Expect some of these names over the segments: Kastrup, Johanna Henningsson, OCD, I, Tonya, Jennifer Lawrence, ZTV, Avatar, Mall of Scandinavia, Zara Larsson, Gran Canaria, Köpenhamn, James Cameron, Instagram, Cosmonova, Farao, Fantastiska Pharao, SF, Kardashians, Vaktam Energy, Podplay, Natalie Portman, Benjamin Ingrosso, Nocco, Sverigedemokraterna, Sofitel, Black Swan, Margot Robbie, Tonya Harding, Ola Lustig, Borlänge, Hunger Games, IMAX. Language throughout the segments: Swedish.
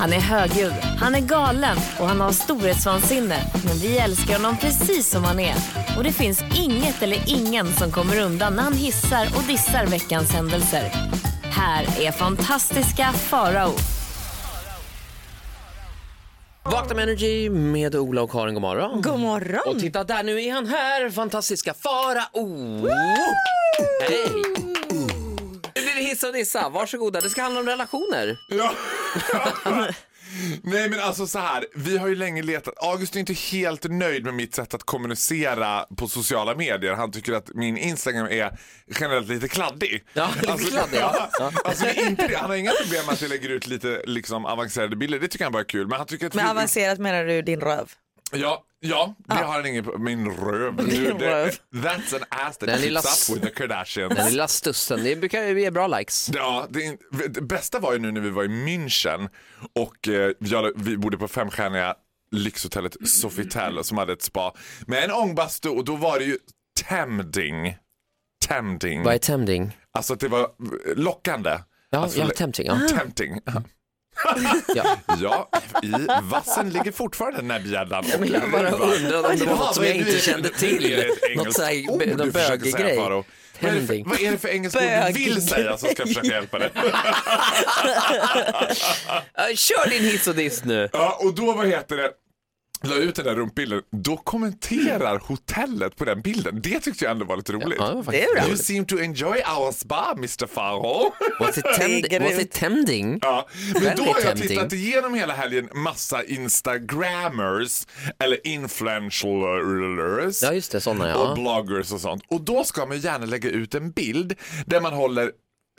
Han är högljudd, han är galen och han har storhetsvansinne. Men vi älskar honom precis som han är. Och det finns inget eller ingen som kommer undan när han hissar och dissar veckans händelser. Här är Fantastiska Pharao. Vaktam Energy med Ola och Karin, god morgon. God morgon. Och titta där, nu är han här, Fantastiska Pharao. Hej. Hissa och dissa, varsågoda. Det ska handla om relationer. Ja. Nej, men alltså så här. Vi har ju länge letat. August är inte helt nöjd med mitt sätt att kommunicera på sociala medier. Han tycker att min Instagram är generellt lite kladdig. Ja, lite alltså, kladdig. Ja. Alltså, inte det. Han har inga problem med att jag lägger ut lite liksom, avancerade bilder. Det tycker han bara är kul. Men, han tycker att men avancerat menar du din röv? Ja, det har han ingen på min röv. That's an ass that den keeps up with the Kardashians. Den lilla stussen, det brukar ju ge bra likes. Ja, det bästa var ju nu när vi var i München och vi bodde på 5-stjärniga lyxhotellet Sofitel som hade ett spa med en ångbastu, och då var det ju tempting. Vad är tempting? Alltså att det var lockande. Ja, alltså, tempting. Ja. Ja, i vassen ligger fortfarande den här bjäddan. Jag bara undrade om det var något som jag inte kände till. Något så här bögig grej. Vad är det för engelsk ord du vill säga som ska försöka hjälpa dig? Kör din hiss och diss nu. Ja, och då vad heter det? La ut den där rumpbilden. Då kommenterar hotellet på den bilden. Det tyckte jag ändå var lite roligt. Ja, det är roligt. You seem to enjoy our spa, Mr. Pharao. Was it tempting? Ja. Men då har jag tittat igenom hela helgen massa Instagrammers eller influencers. Ja, just det, sådana, ja. Och bloggers och sånt. Och då ska man gärna lägga ut en bild där man håller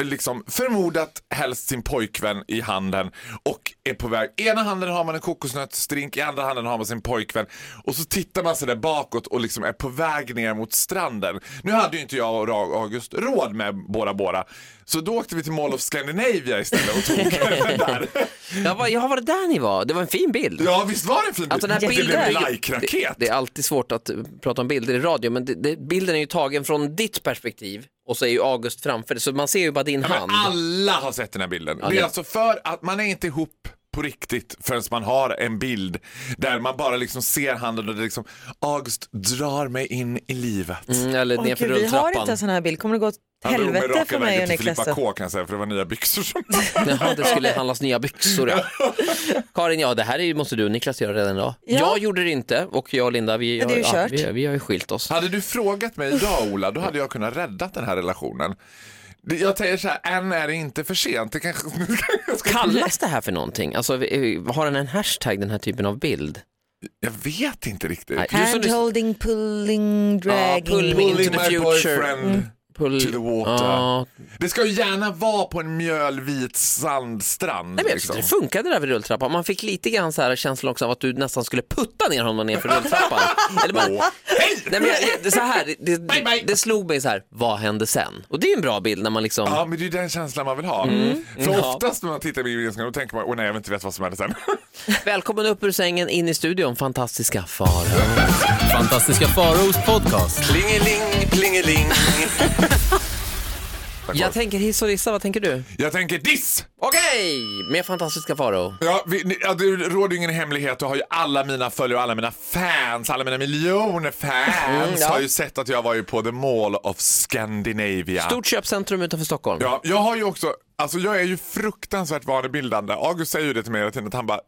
liksom förmodat helst sin pojkvän i handen och är på väg. I ena handen har man en kokosnötsdrink, i andra handen har man sin pojkvän, och så tittar man sig där bakåt och liksom är på väg ner mot stranden. Nu hade ju inte jag och August råd med båda, så då åkte vi till Mall of Scandinavia istället och tog den där. Jag var det där ni var? Det var en fin bild. Ja, visst var det en fin bild. Alltså, den här bilden, det är alltid svårt att prata om bilder i radio, men bilden är ju tagen från ditt perspektiv. Och så är ju August framför det, så man ser ju bara din hand. Alla har sett den här bilden. Ja, det är alltså för att man är inte ihop på riktigt förrän man har en bild där man bara liksom ser handen och det liksom August drar mig in i livet. Eller åh, nerför rulltrappan. Vi har inte en sån här bild. Kommer det gå åt helvete för mig och Niklas? Filippa K kan jag säga, för det var nya byxor som... Ja, det skulle handlas nya byxor, ja. Karin, ja, det här måste du och Niklas göra redan idag. Ja. Jag gjorde det inte, och jag och Linda, vi har ju skilt oss. Hade du frågat mig idag, Ola, då hade jag kunnat rädda den här relationen. Jag säger så här, än är det inte för sent. Det kanske kallas det här för någonting? Alltså, har den en hashtag, den här typen av bild? Jag vet inte riktigt. Handholding, pulling, dragging. Pulling my future. Boyfriend. To the water. Det ska ju gärna vara på en mjölvit sandstrand. Nej, men liksom. Det funkade där vid rulltrappan. Man fick lite grann så här känslan också av att du nästan skulle putta ner honom ner för rulltrappan. Eller bara, hej! Nej, men det, så här, det slog mig så här, vad hände sen? Och det är en bra bild när man liksom... Ja, men det är den känslan man vill ha. För oftast när man tittar på bilden, då tänker man, åh nej, jag vet inte vad som hände sen. Välkommen upp ur sängen, in i studion, Fantastiska Pharao. Fantastiska Pharaos podcast. Klingeling, klingeling. Jag tänker hiss och dissa, vad tänker du? Jag tänker diss! Okej, med Fantastiska Pharao. Ja, det råder ingen hemlighet. Du har ju alla mina följare och alla mina fans, alla mina miljoner fans har ju sett att jag var ju på The Mall of Scandinavia. Stort köpcentrum utanför Stockholm. Ja, jag har ju också... Alltså jag är ju fruktansvärt vanebildande. August säger ju det till mig hela tiden att han bara,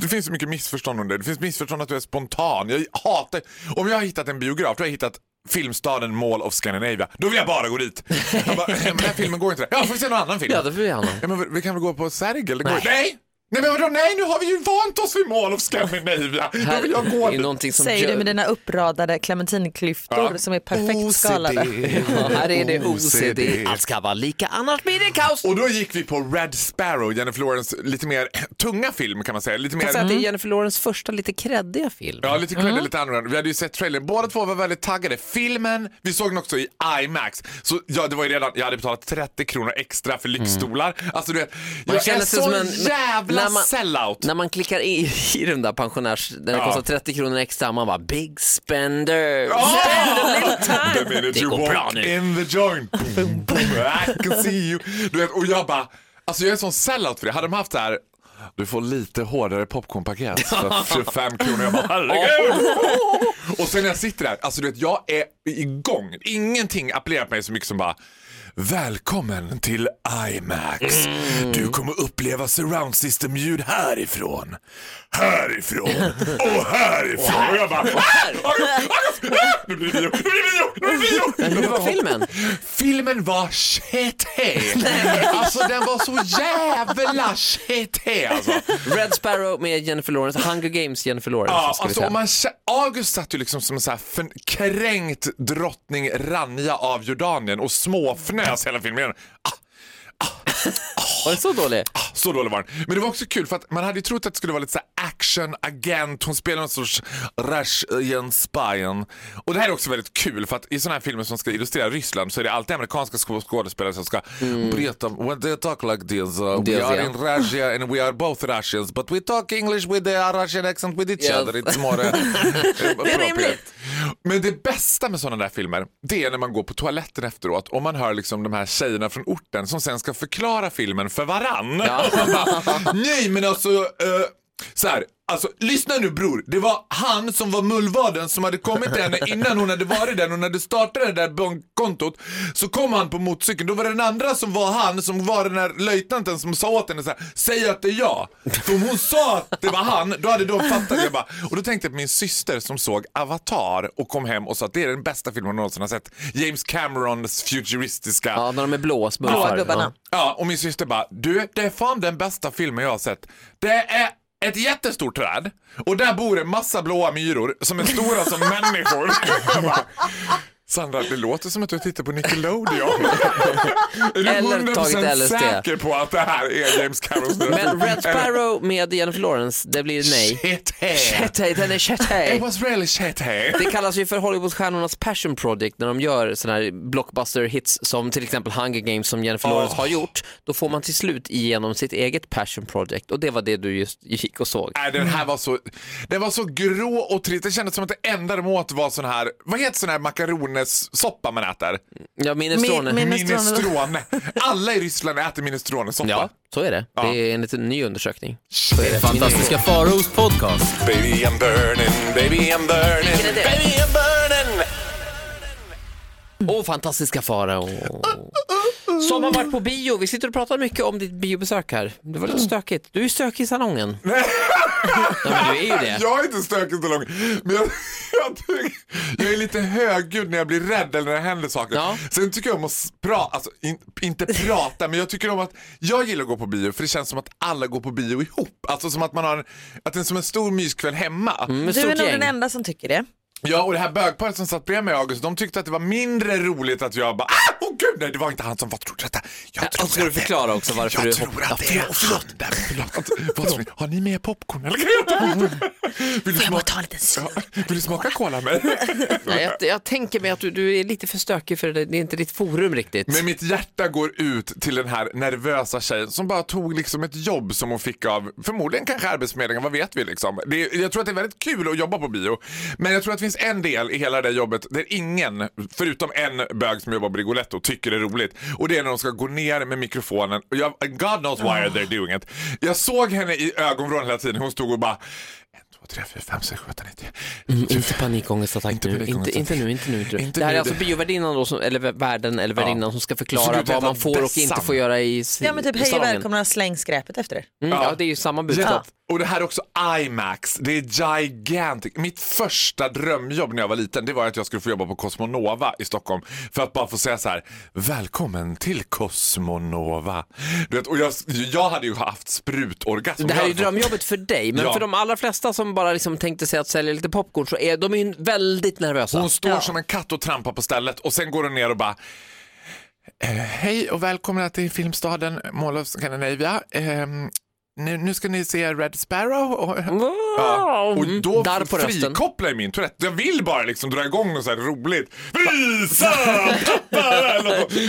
det finns så mycket missförstånd under det. Det finns missförstånd att du är spontan. Jag hatar... Om jag har hittat en biograf, då har jag hittat filmstaden Mall of Scandinavia. Då vill jag bara gå dit. Jag bara, men den här filmen går inte där. Ja, får vi se någon annan film? Ja, det får vi annan. Ja, men vi kan väl gå på Sergel? Nej! Nej, men vadå? Nej, nu har vi ju vant oss vid Mall of Scandinavia. Då vill jag gå dit. Säger du med dina uppradade clementinklyftor som är perfekt OCD, skalade. Ja, här är det OCD. Allt ska vara lika, annars blir det kaos. Och då gick vi på Red Sparrow, Jennifer Lawrence lite mer tunga film kan man säga. Lite mer... Jag kan säga att det är Jennifer Lawrence första lite kreddiga film. Ja, lite kreddig, lite annorlunda. Vi hade ju sett trailern. Båda två var väldigt taggade. Filmen, vi såg den också i IMAX. Så ja, det var ju redan, jag hade betalat 30 kronor extra för lyxstolar. Alltså du vet, jag är så jävla... När man klickar i den där pensionärs, den kostar 30 kronor extra, man bara big spender. Spend a little time. Det går bra nu. In the joint. Boom, boom, I can see you. Du vet, och jag bara, alltså jag är en sån sellout för det. Hade de haft det här Du får lite hårdare popcornpaket för 25 kronor. Jag bara, herregud! Och sen när jag sitter där, alltså du vet, jag är igång. Ingenting appellerar på mig så mycket som bara, välkommen till IMAX. Du kommer uppleva surround system ljud härifrån. Härifrån och härifrån. Och jag bara, nu blir det video, Hur var filmen? Filmen var shit. Alltså den var så jävla shit alltså. Red Sparrow med Jennifer Lawrence, Hunger Games Jennifer Lawrence. Ja, alltså, man, August satt ju liksom som en så här kränkt drottning Rania av Jordanien och småfnös hela filmen. Var det så dålig? Så dålig var den. Men det var också kul för att man hade ju trott att det skulle vara lite så här action-agent. Hon spelar någon sorts Russian spy. Och det här är också väldigt kul för att i såna här filmer som ska illustrera Ryssland så är det alltid amerikanska skådespelare som ska berätta, when they talk like this, we are in Russia and we are both Russians but we talk English with the Russian accent with each other. It's more appropriate. Men det bästa med sådana där filmer, det är när man går på toaletten efteråt och man hör liksom de här tjejerna från orten som sen ska förklara filmen för varann. Ja. Bara, nej men alltså så här, alltså lyssna nu bror, det var han som var mullvaden som hade kommit till henne innan hon hade varit där. Hon hade startat det där bankkontot, så kom han på motorcykeln, då var det den andra som var han, som var den där löjtnanten som sa åt henne så här, säg att det är jag. För om hon sa att det var han, då hade de fattat. Jag bara, och då tänkte jag på min syster som såg Avatar och kom hem och sa att det är den bästa filmen hon någonsin har sett, James Camerons futuristiska. Ja, när de är blåsbuffar. Ja, och min syster bara, du, det är fan den bästa filmen jag har sett. Det är ett jättestort träd och där bor en massa blåa myror som är stora som människor. Bara, Sandra, det låter som att du tittar på Nickelodeon. Är du 100% säker på att det här är James Camerons? Men Red Sparrow med Jennifer Lawrence, det blir nej. Shit hey. Den är shit hey. It was really shit hey. Det kallas ju för Hollywoodstjärnornas passion project när de gör såna här blockbuster hits som till exempel Hunger Games som Jennifer Lawrence har gjort. Då får man till slut igenom sitt eget passion project och det var det du just gick och såg. Nej, den här var så, den var så grå och trist. Det kändes som att det enda mått var sån här, vad heter sån här makaron soppa man äter. Ja, minestrone. Alla i Ryssland äter minestronesoppa. Ja, så är det. Ja. Det är en liten ny undersökning. Så är det. Fantastiska Faros podcast. Baby I'm burning, baby I'm burning, baby I'm burning. Åh, Fantastiska Farao. Som har varit på bio. Vi sitter och pratar mycket om ditt biobesök här. Det var lite stökigt. Du är stökig i salongen. Nej. Ja, men du är ju det. Jag är inte stökig i salongen. Men jag är lite högljudd när jag blir rädd eller när det händer saker. Ja. Sen tycker jag om att prata. Alltså, inte prata, men jag tycker om att jag gillar att gå på bio. För det känns som att alla går på bio ihop. Alltså som att man har en som en stor myskväll hemma. Du är nog den enda som tycker det. Ja, och det här bögparet som satt bredvid mig i August, de tyckte att det var mindre roligt att jag bara gud, nej, det var inte han som var troligt. Jag tror att du förklara också varför du tror att det är förlåt. Har ni med popcorn eller vill du smaka cola med? Nej, jag tänker mig att du är lite för stökig för det är inte ditt forum riktigt. Men mitt hjärta går ut till den här nervösa tjejen som bara tog liksom ett jobb som hon fick av förmodligen kanske Arbetsförmedlingen, vad vet vi liksom. Jag tror att det är väldigt kul att jobba på bio, men jag tror att det finns en del i hela det jobbet där ingen, förutom en bög som jobbar på Rigoletto, tycker det är roligt. Och det är när de ska gå ner med mikrofonen. Och God knows why they're doing it. Jag såg henne i ögonvrån hela tiden. Hon stod och bara 1, 2, 3, 4, 5, 6, 7, 8, 9. Inte panikångestattack inte nu. Det här är alltså biovärdinnan då som, eller värden eller värdinnan som ska förklara vad man får och inte får göra i salongen. Ja, men typ hej och välkomna, släng skräpet efter det. Ja, det är ju samma budskap. Och det här är också IMAX. Det är gigantic. Mitt första drömjobb när jag var liten, det var att jag skulle få jobba på Cosmonova i Stockholm. För att bara få säga så här: välkommen till Cosmonova. Du vet, och jag hade ju haft sprutorgasm. Det här är ju drömjobbet för dig. Men för de allra flesta som bara liksom tänkte sig att sälja lite popcorn, så är de ju väldigt nervösa. Hon står som en katt och trampar på stället. Och sen går hon ner och bara hej och välkomna till filmstaden Mall of Scandinavia. Nu ska ni se Red Sparrow och då frikopplar jag min Tourette. Jag vill bara liksom dra igång något så här roligt. Visa pappa!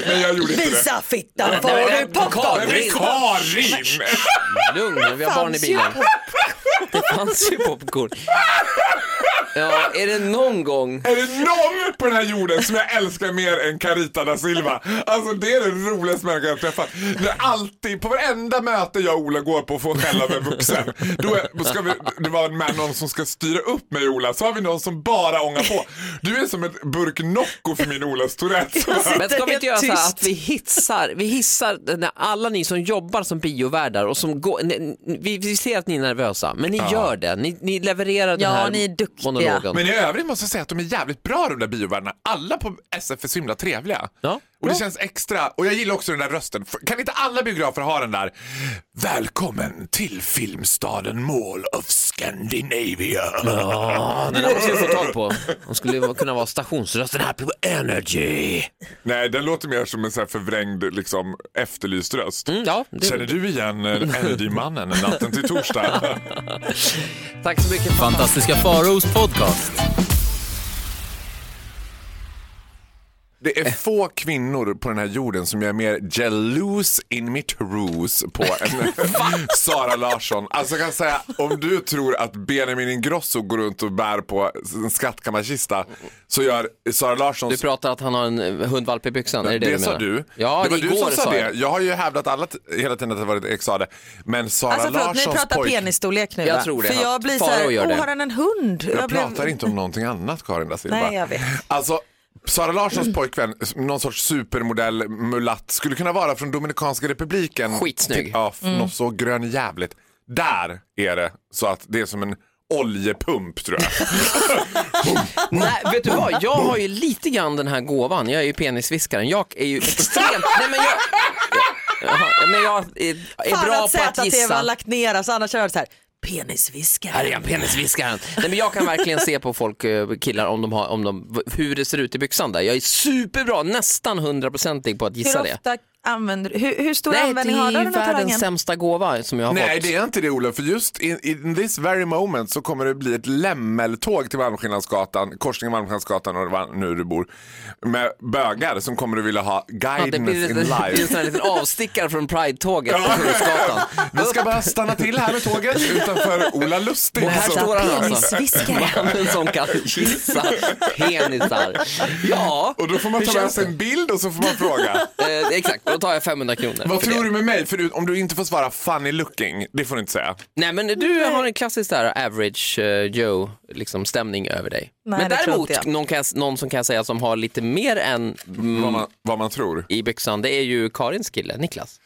Men jag gjorde inte det. Visa fittan, får du popcorn? Karim! Lugn, vi har barn i bilen. Det fanns ju popcorn. Ja, är det någon gång? Är det någon på den här jorden som jag älskar mer än Carita da Silva? Alltså det är den roligaste människan jag har träffat. Det är alltid, på varenda möte jag och Ola går på för att skälla med vuxen. Då är, ska vi, det var en man som ska styra upp mig, Ola. Så har vi någon som bara ångar på. Du är som ett burk Nocco för min Olas Tourette. Men ska vi inte göra så här att vi hissar när alla ni som jobbar som biovärdar och som går, vi ser att ni är nervösa, men ni gör det. Ni levererar den här. Ja, ni är duktiga. Monologen. Men i övrigt måste jag säga att de är jävligt bra, de där biovärdarna. Alla på SF är så himla trevliga. Ja. Och det känns extra, och jag gillar också den där rösten. Kan inte alla biografer ha den där? Välkommen till filmstaden Mall of Scandinavia. Ja, den har vi ju fått tag på. De skulle kunna vara stationsrösten här på Energy. Nej, den låter mer som en så här förvrängd, liksom, efterlyst röst. Ja, känner du igen Energy-mannen natten till torsdag? Tack så mycket. Fantastiska Pharaohs podcast. Det är få kvinnor på den här jorden som jag är mer jealous in mitt rus på än Zara Larsson. Alltså jag kan säga, om du tror att Benjamin Ingrosso går runt och bär på en skattkammarkista, så gör Zara Larsson... Du pratar att han har en hundvalp i byxan, är det du sa menar? Du. Ja, det var igår, du som sa det. Jag har ju hävdat alla hela tiden att det varit exade. Men Zara Larssons pojk... Alltså förlåt, ni pratar penisstorlek nu. Jag tror det. För jag blir så här, har han en hund? Jag pratar inte om någonting annat, Karin da Silva. Nej, jag vet. Alltså... Zara Larssons pojkvän, någon sorts supermodell mulatt, skulle kunna vara från Dominikanska republiken. Skitsnygg. Ja, något så grön jävligt. Där är det så att det är som en oljepump, tror jag. Nej, vet du vad? Jag har ju lite grann den här gåvan. Jag är ju penisviskaren. Jag är ju extremt... Nej, men jag är fan bra på att gissa. Fan att ZTV lagt ner, alltså annars kör det så här... Penisviskaren. Här är jag, penisviskaren. Nej, men jag kan verkligen se på folk, killar, hur det ser ut i byxan där. Jag är superbra, nästan 100% på att gissa det. Hur ofta använder du? Hur stor användning har du av den här talangen? Nej, det är världens sämsta gåva som jag har fått. Nej, det är inte det, Ola. För just in this very moment så kommer det bli ett lämmeltåg till Valmskillandsgatan, korsningen Valmskillandsgatan och nu du bor, med bögar som kommer att vilja ha guidance in life. Det blir en sån här liten avstickare från Pride-tåget på Hultsgatan. Vi ska bara stanna till här med tåget utanför Ola Lustig. Och här står han alltså. Som kan kissa penisar. Ja. Och då får man ta med sig en bild och så får man fråga. Exakt. Då tar jag 500 kronor. Vad tror du med mig? För om du inte får svara funny looking, det får du inte säga. Nej, men du har en klassisk där average Joe liksom stämning över dig. Nej, men däremot någon som kan säga som har lite mer än vad man tror i byxan, det är ju Karins kille, Niklas.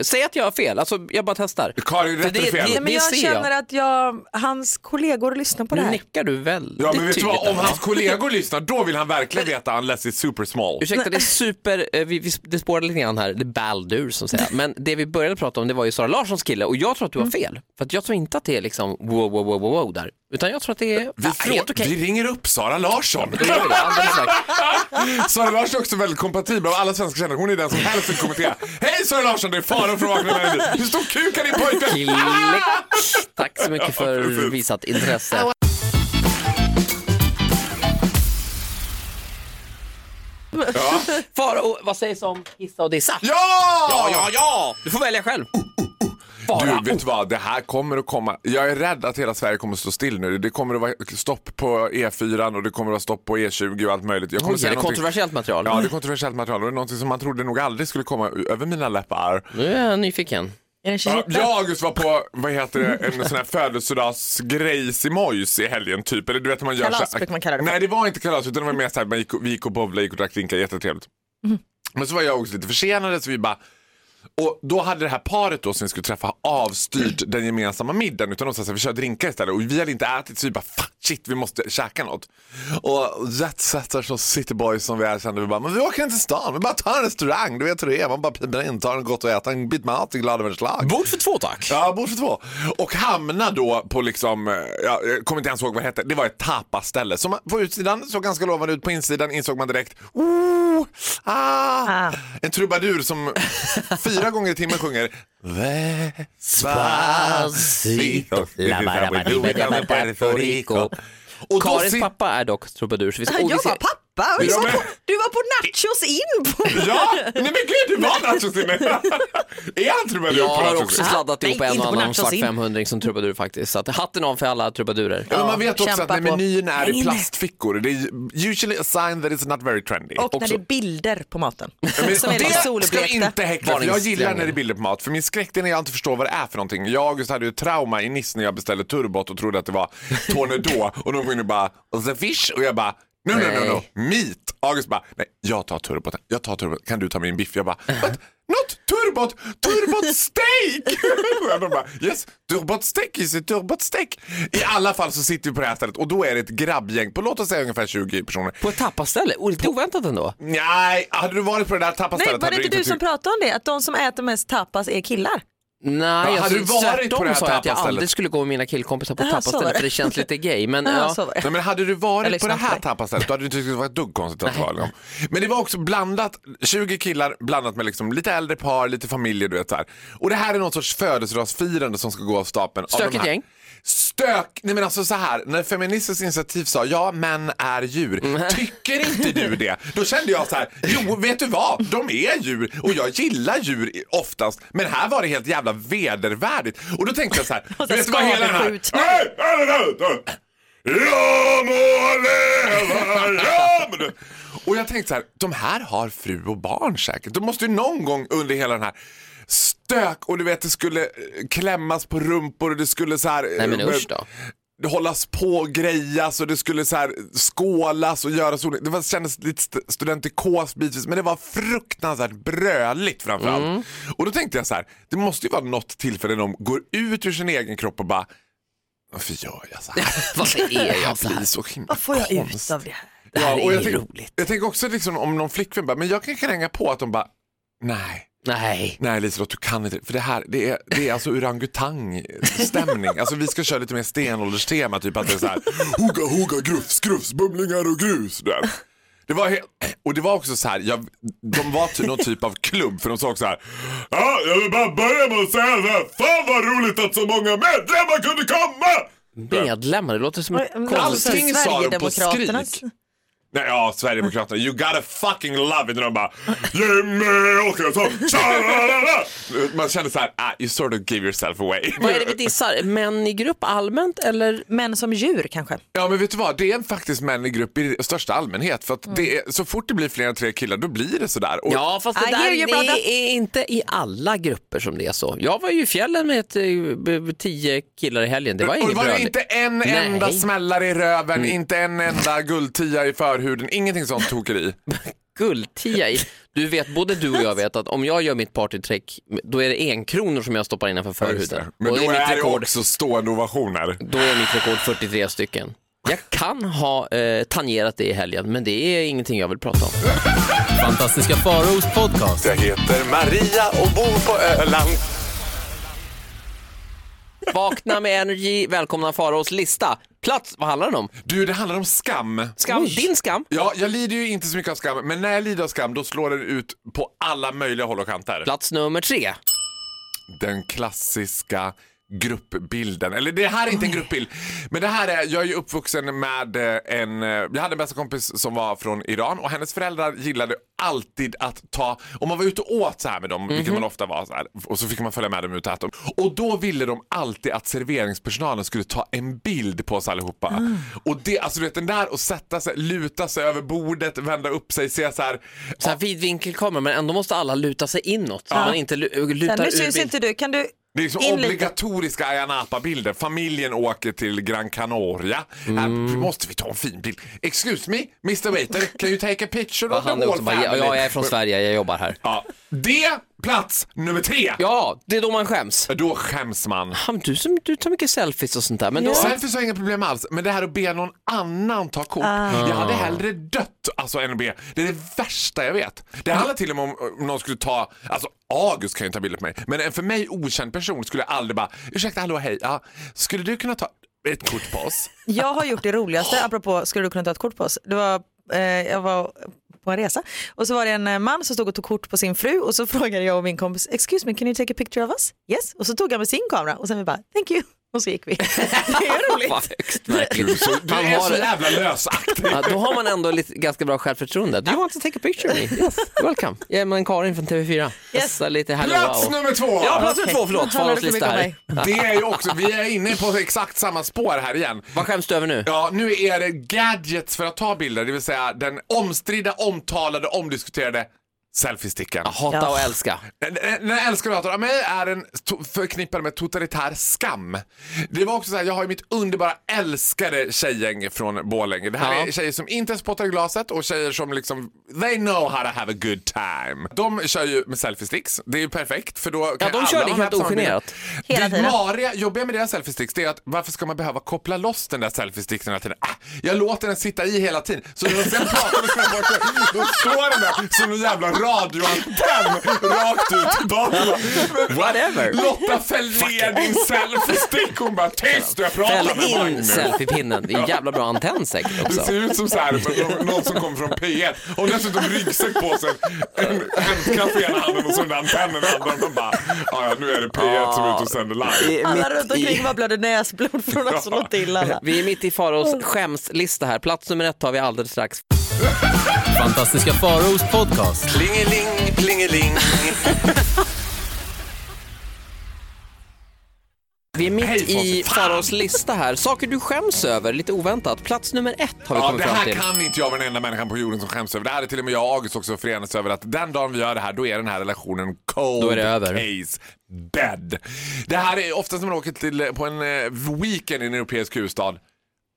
Säg att jag har fel, alltså jag bara testar. Karin, rätt eller fel? Men jag känner att hans kollegor lyssnar på det här. Nu nickar du väl. Ja, men vet du vad, om hans kollegor lyssnar, då vill han verkligen veta unless it's super small. Ursäkta, det är super, det spårar lite grann här, det är Baldur som säger. Men det vi började prata om, det var ju Zara Larssons kille. Och jag tror att du har fel, för att jag tror inte att det är liksom wow där. Utan jag tror att det är helt okej. Vi ringer upp Zara Larsson. Zara Larsson är också väldigt kompatibel av alla svenska känner. Hon är den som helst vill kommentera. Hej Zara Larsson, det är Farao från Vaktam Energy. Hur stor kuk är din pojke? Tack så mycket för visat intresse. Ja. Farao, vad sägs om hissa och dissa? Ja! Du får välja själv. Du, vet vad, det här kommer att komma. Jag är rädd att hela Sverige kommer att stå still nu. Det kommer att vara stopp på E4 och det kommer att vara stopp på E20 och allt möjligt. Jag kommer att säga det är kontroversiellt material. Ja, det är kontroversiellt material. Och det är någonting som man trodde nog aldrig skulle komma över mina läppar. Nu är jag nyfiken. Jag August var på, vad heter det, en sån här födelsedagsgrejs i Mojs i helgen typ. Eller du vet, man gör kalas, brukar man kalla det. Nej, det var inte kalas, utan det var mer såhär, vi gick och bovla, gick och drack drinkar, jättetrevligt. Men så var jag också lite försenade, så vi bara... Och då hade det här paret då som vi skulle träffa avstyrt den gemensamma middagen, utan de sa att vi kör drinkar istället. Och vi hade inte ätit, så vi bara shit, vi måste käka något. Och jetsettare som cityboys som vi är, kände vi bara, men vi åker inte till stan, vi bara tar en restaurang. Du vet hur det är, man bara piblar in, tar en gott och äta, en bit mat i glada över slag. Bord för två, tack. Ja, bord för två. Och hamna då på liksom, jag kommer inte ens ihåg vad det hette. Det var ett tapaställe som på utsidan såg ganska lovande ut, på insidan insåg man direkt en trubadur som 4 gånger i timmen sjunger Vespacito. Karins pappa är dock trubadur, så vi ska pappa. Och du var på nachos in på. Ja, nej men gud, du var nachos in. Är han trubadur? Jag har också sladdat ihop en och annan svart 500 som trubadur faktiskt. Så att hatten om för alla trubadurer. Ja, man vet också att menyn är i plastfickor. Det är usually a sign that it's not very trendy. Och när det är bilder på maten. Det ska inte häcklas. Jag gillar när det är bilder på mat. För min skräck är när jag inte förstår vad det är för någonting. Jag hade ju trauma i Niss när jag beställde turbot och trodde att det var tornado. Och någon gång bara, the fish. Och jag bara, no. Meat. August bara, nej, jag tar turboten. Kan du ta min biff? Jag bara, not turbot steak. Och de bara, yes, turbot steak is a turbot steak. I alla fall så sitter vi på det här stället. Och då är det ett grabbgäng på, låt oss säga, ungefär 20 personer. På ett tappaställe? Lite oväntat ändå. Nej, hade du varit på det där tappastället? Nej, var det inte du som pratade om det? Att de som äter mest tappas är killar? Nej, jag hade du varit på det här tappastället? Att jag aldrig skulle gå med mina killkompisar på tappastället, för det känns lite gay. Men, nej, men hade du varit på det här tappastället, då hade du tyckt att det var ett duggkonstigt att vara. Men det var också blandat, 20 killar blandat med liksom lite äldre par, lite familjer, du vet så här. Och det här är någon sorts födelsedagsfirande som ska gå av stapeln. Stökigt gäng. Nej men alltså så här, när Feministiskt initiativ sa ja, män är djur. Tycker inte du det? Då kände jag så här, jo vet du vad, de är djur och jag gillar djur oftast, men här var det helt jävla vedervärdigt. Och då tänkte jag så här, vet du vad hela den här jag må leva, och jag tänkte så här, de här har fru och barn säkert. De måste ju någon gång under hela den här stök, och du vet, det skulle klämmas på rumpor och det skulle så här, nej men usch då, hållas på, grejas och det skulle så här skålas och göras. Det var, kändes lite studentikos bitvis, men det var fruktansvärt bröligt framförallt. Och då tänkte jag så här, det måste ju vara något tillfälle när de går ut ur sin egen kropp och bara, varför gör jag så här? Varför är jag så här? Så vad får jag ut av det här? Det här är ju roligt. Jag tänker också liksom, om någon flickvän bara, men jag kan kränga på, att de bara, Nej Liselott, du kan inte. För det här, det är alltså orangutang-stämning. Alltså vi ska köra lite mer stenålderstema. Typ att det är såhär Hoga, grufs, grufs, bumlingar och grus. Det var och det var också så här, de var till någon typ av klubb. För de sa också så här, jag vill bara börja med att säga det här. Fan vad roligt att så många medlemmar kunde komma. Medlemmar, det låter som allting sa de på skrik. Nej, ja, Sverigedemokraterna, you gotta fucking love it. Och de bara, ge mig och jag så. Man känner så här, you sort of give yourself away. Vad är det vi dissar? Män i grupp allmänt, eller män som djur kanske? Ja, men vet du vad, det är faktiskt män i grupp i största allmänhet. För att det är, så fort det blir fler än 3 killar, då blir det sådär. Ja, fast det där är inte i alla grupper som det är så. Jag var ju i fjällen med 10 killar i helgen. Det var inget bra. Det var inte en enda smällare i röven, inte en enda guldtia i för huden, ingenting sånt tog i. Guldtia i. Du vet, både du och jag vet att om jag gör mitt partyträck, då är det 1 krona som jag stoppar innanför förhuden. Men och då är det också stående ovationer. Då är mitt rekord 43 stycken. Jag kan ha tangerat det i helgen, men det är ingenting jag vill prata om. Fantastiska Pharaohs podcast. Jag heter Maria och bor på Öland. Vakna med Energy, välkomna Pharaohs lista. Plats, vad handlar det om? Du, det handlar om skam. Skam, din skam? Ja, jag lider ju inte så mycket av skam, men när jag lider av skam, då slår den ut på alla möjliga håll och kanter. Plats nummer 3. Den klassiska gruppbilden. Eller det här är inte en gruppbild, men det här är, jag är ju uppvuxen med jag hade en bästa kompis som var från Iran, och hennes föräldrar gillade alltid att ta, om man var ute och åt så här med dem, vilket man ofta var så här, och så fick man följa med dem ut och äta dem. Och då ville de alltid att serveringspersonalen skulle ta en bild på oss allihopa. Och det, alltså du vet, den där, och sätta sig, luta sig över bordet, vända upp sig, se så här. Så här vidvinkel kommer, men ändå måste alla luta sig inåt. Så man inte lutar sen, nu syns inte du, kan du. Det är liksom obligatoriska Ayia Napa-bilder. Familjen åker till Gran Canaria. Här måste vi ta en fin bild. Excuse me, Mr. Waiter, can you take a picture of the whole family? Jag är från Sverige, jag jobbar här. Ja. Det, plats nummer 3. Ja, det är då man skäms. Då skäms man. Du tar mycket selfies och sånt där. Men då... Selfies har inga problem alls. Men det här att be någon annan ta kort. Jag hade hellre dött, alltså, än att be. Det är det värsta jag vet. Det handlar till och med om någon skulle ta... Alltså, August kan ju ta bilder på mig. Men en för mig okänd person skulle jag aldrig bara, ursäkta, hallå, hej. Ja, skulle du kunna ta ett kort på oss? Jag har gjort det roligaste, apropå, skulle du kunna ta ett kort på oss? Det var, jag var på en resa. Och så var det en man som stod och tog kort på sin fru. Och så frågade jag och min kompis, excuse me, can you take a picture of us? Yes. Och så tog han med sin kamera. Och sen vi bara, thank you. Och så gick vi. Det är roligt. Man är så jävla lösaktig. Ja, då har man ändå lite, ganska bra självförtroende. Do you want to take a picture of me? Yes, welcome. Jag är man Karin från TV4. Yes. Lite plats nummer 2. Ja, plats nummer 2, förlåt. Det är ju också, vi är inne på exakt samma spår här igen. Vad skäms du över nu? Ja, nu är det gadgets för att ta bilder. Det vill säga den omstridda, omtalade, omdiskuterade selfiesticken. Hata och älska. När älskar och hatar av mig är en förknippad med totalitär skam. Det var också så här, jag har ju mitt underbara älskade tjejgäng från Borlänge. Det här är tjejer som inte spottar i glaset och tjejer som liksom, they know how to have a good time. De kör ju med selfiesticks. Det är ju perfekt för då kan de kör det helt ogenerat. Det Maria jobbar med deras selfiesticks. Det är att varför ska man behöva koppla loss den där selfiesticken hela tiden? Jag låter den sitta i hela tiden. Så när jag pratar med folk, då står den där som en jävla radioantenn rakt ut bara, whatever. Lotta fäller din selfie-stick. Hon bara, tyst, jag pratar med Magnus. Fäll in selfie-pinnen, det är en jävla bra antenn säkert också. Det ser ut som så här, någon som kommer från P1 och dessutom ryggsäck på sig, en kaffe i ena handen och så den antennen handen. Man bara, ja nu är det P1 som är ute och sänder live. Alla runt omkring var blödde näsblod från oss och något till alla. Vi är mitt i Faros skämslista här. Plats nummer 1 har vi alldeles strax. Fantastiska Faros podcast. Klingeling, klingeling. Vi är mitt i Faros lista här. Saker du skäms över, lite oväntat. Plats nummer 1 har vi kommit fram till. Det här kan inte jag vara den enda människan på jorden som skäms över. Det här är till och med jag och August också förenas över att den dagen vi gör det här, då är den här relationen cold, då är det över. Case dead. Det här är ofta som man åker till, på en weekend i en europeisk huvudstad.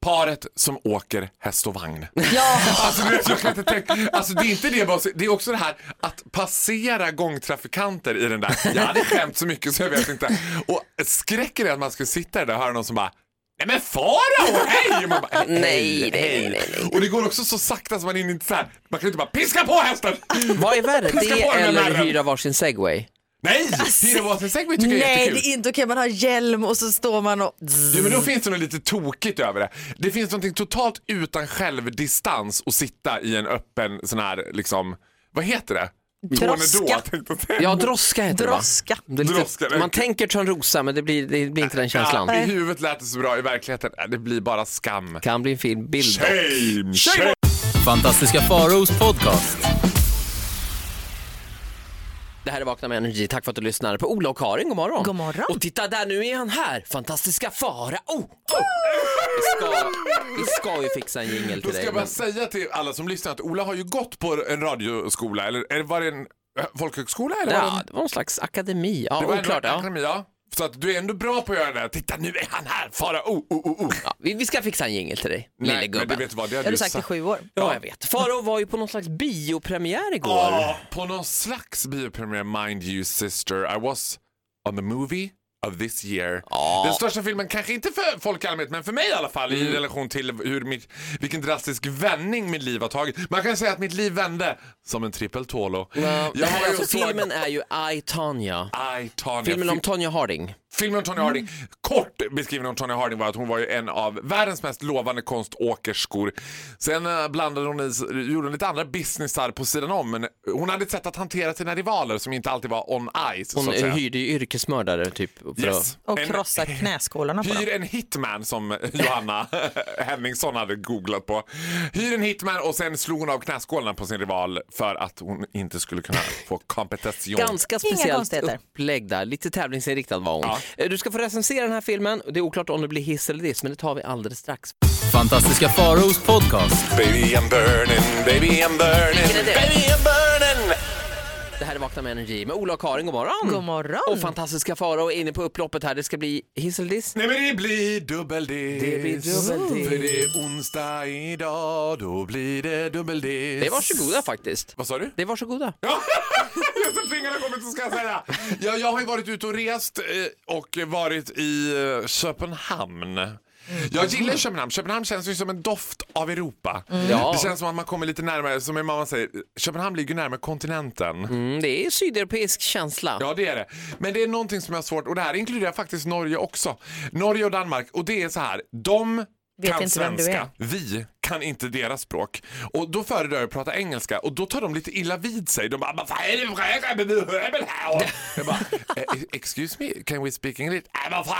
Paret som åker häst och vagn. Ja. Alltså, det är inte det bara. Det är också det här att passera gångtrafikanter i den där. Jag hade skämt så mycket så jag vet inte. Och skräcker det att man skulle sitta där och höra någon som bara, nej men Farao, hej! Man bara, nej. Och det går också så sakta så man är inte så här. Man kan inte bara piska på hästen. Vad är värre, det eller hyra varsin segway? Nej, nej, det är inte okej, man har hjälm och så står man och... Ja, men då finns det något lite tokigt över det. Det finns någonting totalt utan självdistans att sitta i en öppen sån här, liksom, vad heter det? Droska. Ja, droska heter droska. Det droska. Man tänker som rosa, men det blir inte den känslan. I huvudet lät det så bra, i verkligheten det blir bara skam. Kan bli en fin bild. Shame. Fantastiska Faros podcast. Det här är Vaktam Energy. Tack för att du lyssnar på Ola och Karin. God morgon. God morgon. Och titta där, nu är han här. Fantastiska Farao. Vi ska ju fixa en jingle till dig. Då ska jag bara säga till alla som lyssnar att Ola har ju gått på en radioskola. Eller var det en folkhögskola? Eller det var en slags akademi. Ja, det var oklart, akademi, ja. Så att du är ändå bra på att göra det. Titta, nu är han här. Farao. Ja, vi ska fixa en jingle till dig. Nej, lille gubben. Men du vet vad, det har du sagt i 7 år. Ja, jag vet. Farao var ju på någon slags biopremiär igår. Ja, på någon slags biopremiär. Mind you sister, I was on the movie of this year. Den största filmen, kanske inte för folk i allmänhet, men för mig i alla fall, i relation till vilken drastisk vändning mitt liv har tagit. Man kan säga att mitt liv vände som en trippeltålo. Filmen är ju I, Tonya. Filmen om Tonya Harding. Filmen om Tonya Harding. Kort beskrivning om Tonya Harding var att hon var ju en av världens mest lovande konståkerskor. Sen gjorde hon lite andra businessar på sidan om, men hon hade ett sätt att hantera sina rivaler som inte alltid var on ice. Hon hyrde ju yrkesmördare typ. Yes. Och krossa knäskålarna på. Hyr en hitman, som Johanna Henningsson hade googlat på. Hyr en hitman och sen slog hon av knäskålarna på sin rival för att hon inte skulle kunna få kompensation. Ganska speciellt upplägg där. Lite tävlingsinriktad var hon. Ja. Du ska få recensera den här filmen. Det är oklart om det blir hiss eller diss, men det tar vi alldeles strax. Fantastiska Faros podcast. Baby I'm burning, baby I'm burning, baby I'm burning. Det här är Vaktam Energy med Ola och Karin. God morgon. God morgon. Och Fantastiska Farao är inne på upploppet här. Det ska bli hisseldiss. Nej, men det blir dubbeldiss. För det är onsdag idag, då blir det dubbeldiss. Det var så goda faktiskt. Vad sa du? Det var så goda. Ja, just att fingrarna kommit så ska jag säga. Jag har ju varit ute och rest och varit i Köpenhamn. Jag gillar Köpenhamn. Köpenhamn känns ju som en doft av Europa. Det känns som att man kommer lite närmare. Som min mamma säger, Köpenhamn ligger närmare kontinenten. Det är sydeuropeisk känsla. Ja, det är det. Men det är någonting som är svårt. Och det här inkluderar faktiskt Norge också. Norge och Danmark. Och det är så här, de vet inte vem du är. Vi kan inte deras språk. Och då föredrar jag att prata engelska. Och då tar de lite illa vid sig. De bara, jag bara, excuse me, can we speak English? Jag bara,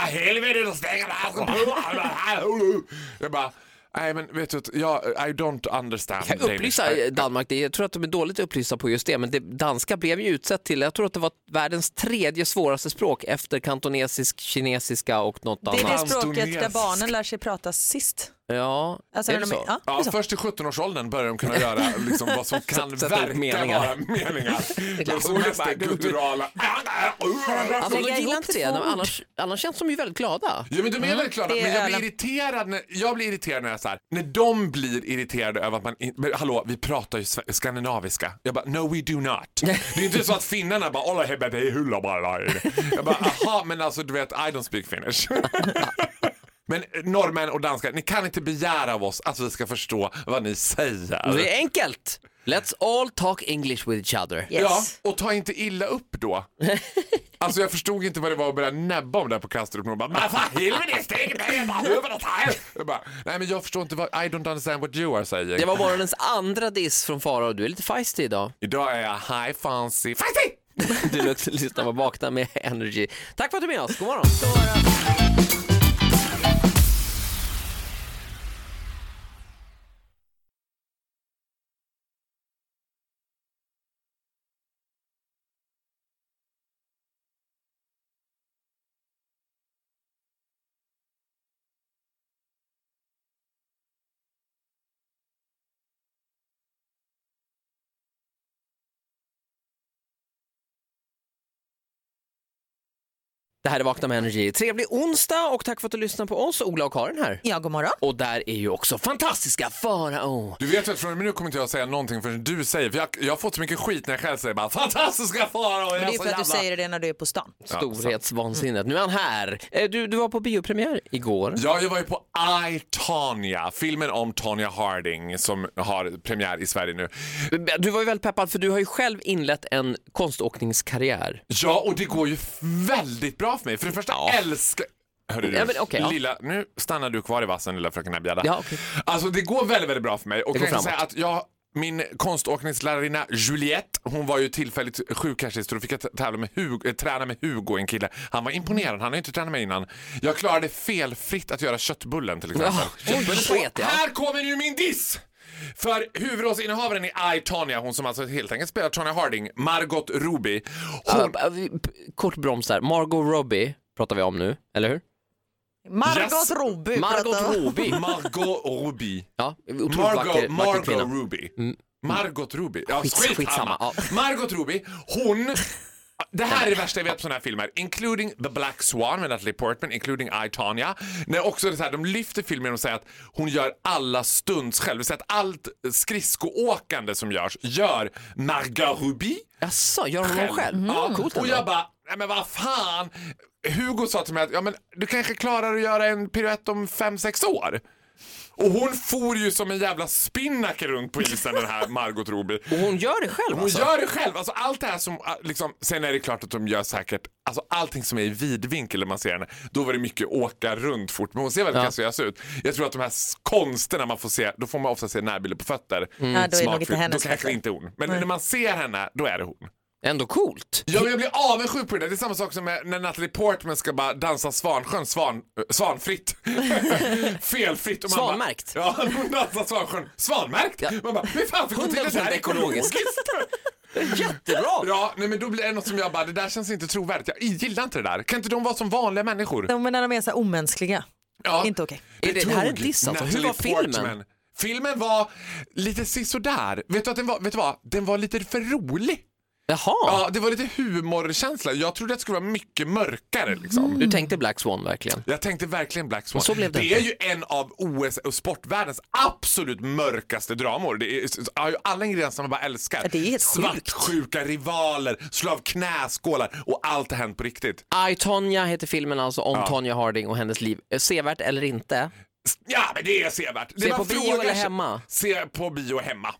nej, men vet du, I don't understand. Jag upplyser Danmark, jag tror att de är dåligt upplysta på just det, men det danska blev ju utsatt till, jag tror att det var världens tredje svåraste språk efter kantonesisk, kinesiska och något annat. Det är det språket där barnen lär sig prata sist. Ja, alltså, är det så? Ja, det är så. Först i 17-årsåldern börjar de kunna göra liksom, vad som kan verka meningar. Vara meningar. Liksom kulturala. Alltså de gillar inte det, annars känns de ju väldigt glada. Ja, men de är väldigt glada, men jag blir irriterad när jag så här, när de blir irriterade över att man, men hallå, vi pratar ju skandinaviska. Jag bara, no we do not. Det är inte så att finnarna bara, alla hebbe det hullar bara. Jag bara, aha, men alltså du vet, I don't speak Finnish. Men norrmän och danskar, ni kan inte begära av oss att vi ska förstå vad ni säger. Det är enkelt. Let's all talk English with each other. Yes. Ja, och ta inte illa upp då. Alltså jag förstod inte vad det var att börja näbba om där på Kastrup. Och bara, men vad helvete är det? Nej, men jag förstår inte vad, I don't understand what you are saying. Det var morgonens andra diss från Farao. Du är lite feisty idag. Idag är jag high fancy. Feisty! Du lyssnar på Vakna med Energy. Tack för att du är med oss. God morgon. Det här är Vaktam Energy. Trevlig onsdag och tack för att du lyssnar på oss. Ola och Karin här. Ja, god morgon. Och där är ju också fantastiska Farao. Du vet att från nu kommer inte jag säga någonting förrän du säger. För jag har fått så mycket skit när jag själv säger bara fantastiska Farao. Det är för att jävla... du säger det när du är på stan. Storhetsvansinnet. Nu är han här. Du var på biopremiär igår. Ja, jag var ju på I, Tonya. Filmen om Tonya Harding som har premiär i Sverige nu. Du var ju väldigt peppad för du har ju själv inlett en konståkningskarriär. Ja, och det går ju väldigt bra för mig. För det första älskar... Hörru du, ja, men, okay, lilla, nu stannar du kvar i vassen, lilla fröken Abjada. Ja, okay. Alltså det går väldigt, väldigt bra för mig. Och jag kan säga att min konståkningslärarinna Juliette, hon var ju tillfälligt sjukhusartist och då fick jag träna med Hugo, en kille. Han var imponerad, han har inte tränat med innan. Jag klarade felfritt att göra köttbullen till exempel. Här kommer ju min diss! För huvudrollsinnehavaren i I, Tonya, hon som alltså helt enkelt spelar Tonya Harding, Margot Robbie. Kort broms där, Margot Robbie pratar vi om nu, eller hur? Margot Robbie. Ja, Margot Robbie. Ja, skitsamma. Margot Robbie, hon... Det här är det värsta jag vet på sådana här filmer. Including The Black Swan med Natalie Portman, including I, Tonya. När också det så här, de lyfter filmen och säger att hon gör alla stunts själv. Så att allt skridskoåkande som görs gör Margot Robbie. Jaså, gör hon själv? Ja, coolt. Och jag bara, nej men vad fan. Hugo sa till mig att ja, men du kanske klarar att göra en piruett om 5-6 år. Och hon for ju som en jävla spinnaker runt på isen, den här Margot Robbie. Och hon gör det själv alltså? Hon gör det själv. Alltså allt det här som, liksom, sen är det klart att de gör säkert, alltså allting som är i vidvinkel när man ser henne, då var det mycket åka runt fort. Men hon ser väldigt kassös ut. Jag tror att de här konsterna man får se, då får man ofta se närbilder på fötter. Ja, då är nog inte hennes. Då kanske inte hon. Men när man ser henne, då är det hon. Ändå coolt. Ja, men jag blir avundsjuk på det. Det är samma sak som när Natalie Portman ska bara dansa Svansjön svanfritt. Felfritt. Och man svanmärkt. Bara, ja, hon dansar Svansjön svanmärkt. Ja. Man bara, hur fan fick hon till det här ekologiskt? Jättebra. Ja, nej, men då blir det något som jag bara, det där känns inte trovärdigt. Jag gillar inte det där. Kan inte de vara som vanliga människor? Ja, men när de är så omänskliga. Ja. Inte okej. Okay. Det här är diss alltså. Hur var filmen? Filmen var lite sisådär. Den var lite för rolig. Jaha. Ja, det var lite humorkänsla. Jag trodde att det skulle vara mycket mörkare liksom. Du tänkte Black Swan verkligen? Jag tänkte verkligen Black Swan. Så blev det är ju en av OS och sportvärldens absolut mörkaste dramor. Det är ju alla ingredienser man bara älskar. Det är svartsjuka rivaler, slavknäskålar och allt har hänt på riktigt. I, Tonya heter filmen alltså om Tonya Harding och hennes liv. Sevärt eller inte? Ja, men det är sevärt. Se på bio eller hemma? Se på bio hemma.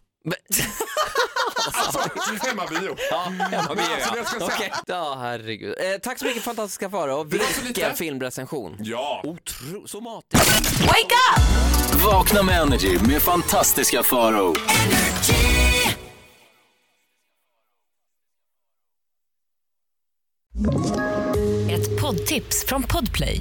Alltså, hemmabio. Ja, hemmabio, ja. Okej, ja, herregud. Tack så mycket, Fantastiska Pharao. Vilken filmrecension. Ja. Så matig. Wake up! Vakna med Energy med Fantastiska Pharao. Ett poddtips från Podplay.